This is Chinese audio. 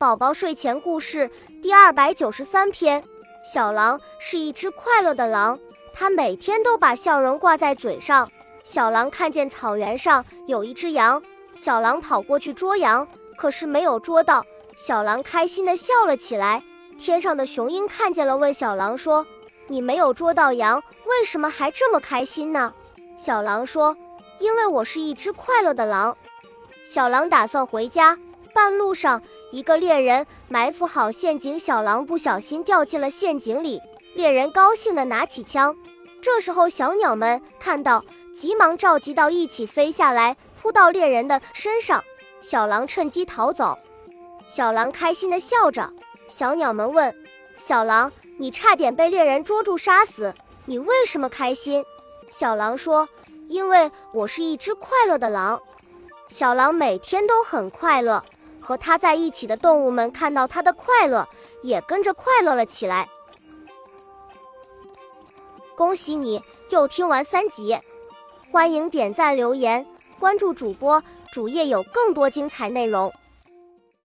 宝宝睡前故事第293篇，小狼是一只快乐的狼，它每天都把笑容挂在嘴上。小狼看见草原上有一只羊，小狼跑过去捉羊，可是没有捉到，小狼开心地笑了起来。天上的雄鹰看见了，问小狼说：你没有捉到羊，为什么还这么开心呢？小狼说：因为我是一只快乐的狼。小狼打算回家，半路上一个猎人埋伏好陷阱，小狼不小心掉进了陷阱里。猎人高兴地拿起枪，这时候小鸟们看到，急忙召集到一起飞下来，扑到猎人的身上。小狼趁机逃走。小狼开心地笑着。小鸟们问：小狼，你差点被猎人捉住杀死，你为什么开心？小狼说：因为我是一只快乐的狼。小狼每天都很快乐，和他在一起的动物们看到他的快乐，也跟着快乐了起来。恭喜你又听完3集，欢迎点赞留言，关注主播，主页有更多精彩内容。